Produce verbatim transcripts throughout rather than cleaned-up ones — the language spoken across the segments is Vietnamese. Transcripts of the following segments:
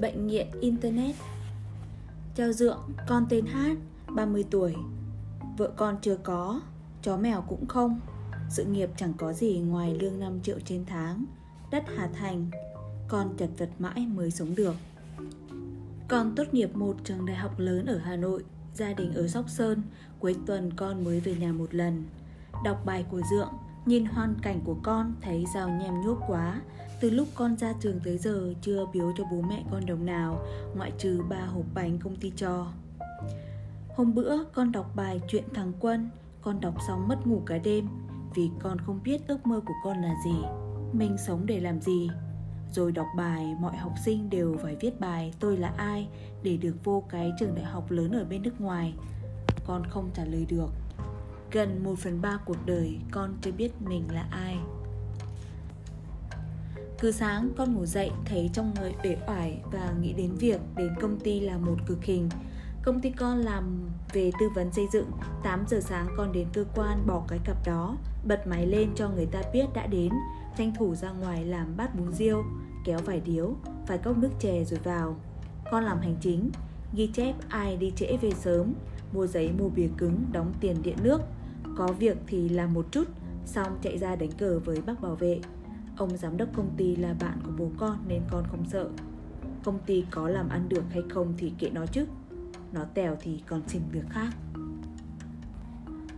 bệnh nghiện Internet. Treo Dượng, con tên Hát, ba mươi tuổi. Vợ con chưa có, chó mèo cũng không. Sự nghiệp chẳng có gì ngoài lương năm triệu trên tháng. Đất Hà Thành, con chật vật mãi mới sống được. Con tốt nghiệp một trường đại học lớn ở Hà Nội. Gia đình ở Sóc Sơn. Cuối tuần con mới về nhà một lần. Đọc bài của Dượng, nhìn hoàn cảnh của con thấy giàu nhem nhuốc quá. Từ lúc con ra trường tới giờ chưa biếu cho bố mẹ con đồng nào, ngoại trừ ba hộp bánh công ty cho. Hôm bữa con đọc bài Chuyện Thằng Quân, con đọc xong mất ngủ cả đêm vì con không biết ước mơ của con là gì, mình sống để làm gì. Rồi đọc bài mọi học sinh đều phải viết bài Tôi Là Ai để được vô cái trường đại học lớn ở bên nước ngoài. Con không trả lời được. Gần một phần ba cuộc đời con chưa biết mình là ai. Cứ sáng con ngủ dậy thấy trong người uể oải và nghĩ đến việc đến công ty là một cực hình. Công ty con làm về tư vấn xây dựng, tám giờ sáng con đến cơ quan bỏ cái cặp đó, bật máy lên cho người ta biết đã đến, tranh thủ ra ngoài làm bát bún riêu, kéo vài điếu, vài cốc nước chè rồi vào. Con làm hành chính, ghi chép ai đi trễ về sớm, mua giấy mua bìa cứng, đóng tiền điện nước. Có việc thì làm một chút, xong chạy ra đánh cờ với bác bảo vệ. Ông giám đốc công ty là bạn của bố con nên con không sợ. Công ty có làm ăn được hay không thì kệ nó chứ. Nó tèo thì còn xin việc khác.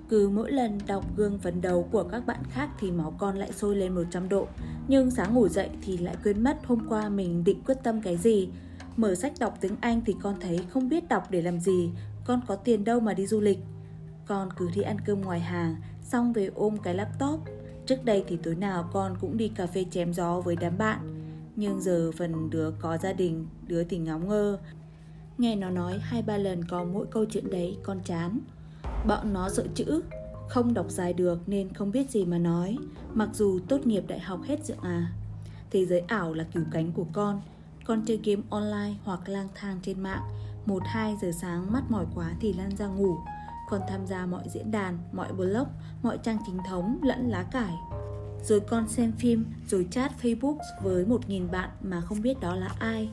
Cứ mỗi lần đọc gương phấn đấu của các bạn khác thì máu con lại sôi lên một trăm độ. Nhưng sáng ngủ dậy thì lại quên mất hôm qua mình định quyết tâm cái gì. Mở sách đọc tiếng Anh thì con thấy không biết đọc để làm gì. Con có tiền đâu mà đi du lịch. Con cứ đi ăn cơm ngoài hàng, xong về ôm cái laptop. Trước đây thì tối nào con cũng đi cà phê chém gió với đám bạn. Nhưng giờ phần đứa có gia đình, đứa thì ngáo ngơ. Nghe nó nói hai ba lần có mỗi câu chuyện đấy con chán. Bọn nó sợ chữ, không đọc dài được nên không biết gì mà nói. Mặc dù tốt nghiệp đại học hết Dượng à. Thế giới ảo là cứu cánh của con. Con chơi game online hoặc lang thang trên mạng. Một hai giờ sáng mắt mỏi quá thì lăn ra ngủ. Con tham gia mọi diễn đàn, mọi blog, mọi trang chính thống lẫn lá cải. Rồi con xem phim, rồi chat Facebook với một nghìn bạn mà không biết đó là ai.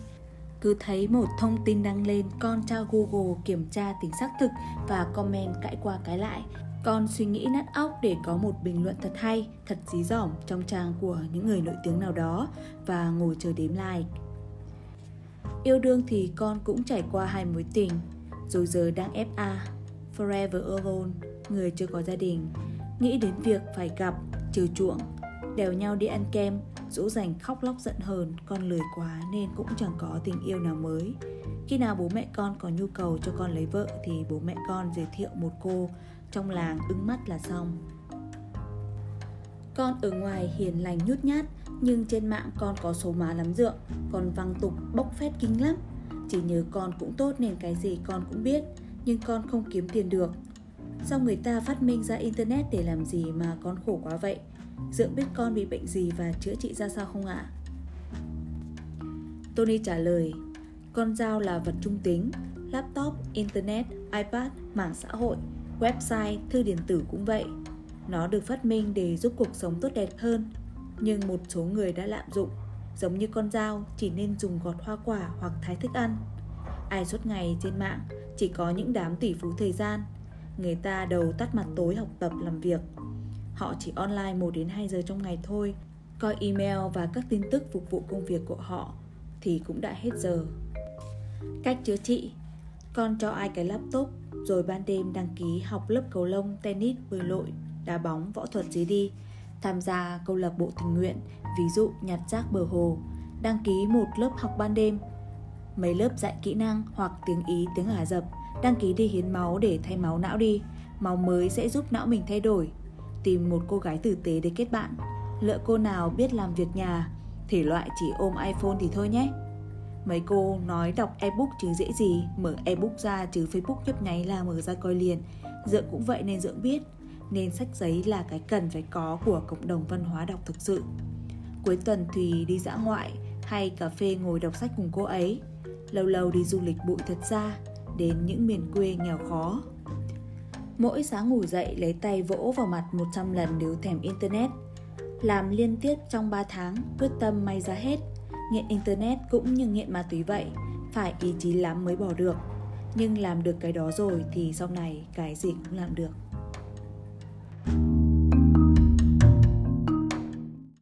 Cứ thấy một thông tin đăng lên, con tra Google kiểm tra tính xác thực và comment cãi qua cái lại. Con suy nghĩ nát óc để có một bình luận thật hay, thật dí dỏm trong trang của những người nổi tiếng nào đó và ngồi chờ đếm like. Yêu đương thì con cũng trải qua hai mối tình, rồi giờ đang ép a, forever alone, người chưa có gia đình. Nghĩ đến việc phải gặp, chiều chuộng, đèo nhau đi ăn kem, dỗ dành khóc lóc giận hờn, con lười quá nên cũng chẳng có tình yêu nào mới. Khi nào bố mẹ con có nhu cầu cho con lấy vợ thì bố mẹ con giới thiệu một cô trong làng ưng mắt là xong. Con ở ngoài hiền lành nhút nhát, nhưng trên mạng con có số má lắm Dượng, con văng tục bốc phét kinh lắm. Chỉ nhớ con cũng tốt nên cái gì con cũng biết, nhưng con không kiếm tiền được. Sao người ta phát minh ra Internet để làm gì mà con khổ quá vậy? Dượng biết con bị bệnh gì và chữa trị ra sao không ạ? Tony trả lời, con dao là vật trung tính, laptop, Internet, iPad, mạng xã hội, website, thư điện tử cũng vậy. Nó được phát minh để giúp cuộc sống tốt đẹp hơn, nhưng một số người đã lạm dụng, giống như con dao chỉ nên dùng gọt hoa quả hoặc thái thức ăn. Ai suốt ngày trên mạng, chỉ có những đám tỷ phú thời gian, người ta đầu tắt mặt tối học tập làm việc. Họ chỉ online một đến hai giờ trong ngày thôi, coi email và các tin tức phục vụ công việc của họ thì cũng đã hết giờ. Cách chữa trị, con cho ai cái laptop rồi ban đêm đăng ký học lớp cầu lông, tennis, bơi lội, đá bóng, võ thuật gì đi, tham gia câu lạc bộ tình nguyện, ví dụ nhặt rác bờ hồ, đăng ký một lớp học ban đêm, mấy lớp dạy kỹ năng hoặc tiếng Ý, tiếng Ả Rập, đăng ký đi hiến máu để thay máu não đi, máu mới sẽ giúp não mình thay đổi. Tìm một cô gái tử tế để kết bạn, lựa cô nào biết làm việc nhà, thể loại chỉ ôm iPhone thì thôi nhé. Mấy cô nói đọc ebook chứ dễ gì, mở ebook ra chứ Facebook nhấp nháy là mở ra coi liền. Dượng cũng vậy nên Dượng biết, nên sách giấy là cái cần phải có của cộng đồng văn hóa đọc thực sự. Cuối tuần Thùy đi dã ngoại hay cà phê ngồi đọc sách cùng cô ấy, lâu lâu đi du lịch bụi thật xa, đến những miền quê nghèo khó. Mỗi sáng ngủ dậy lấy tay vỗ vào mặt một trăm lần nếu thèm Internet. Làm liên tiếp trong ba tháng, quyết tâm may ra hết. Nghiện Internet cũng như nghiện ma túy vậy, phải ý chí lắm mới bỏ được. Nhưng làm được cái đó rồi thì sau này cái gì cũng làm được.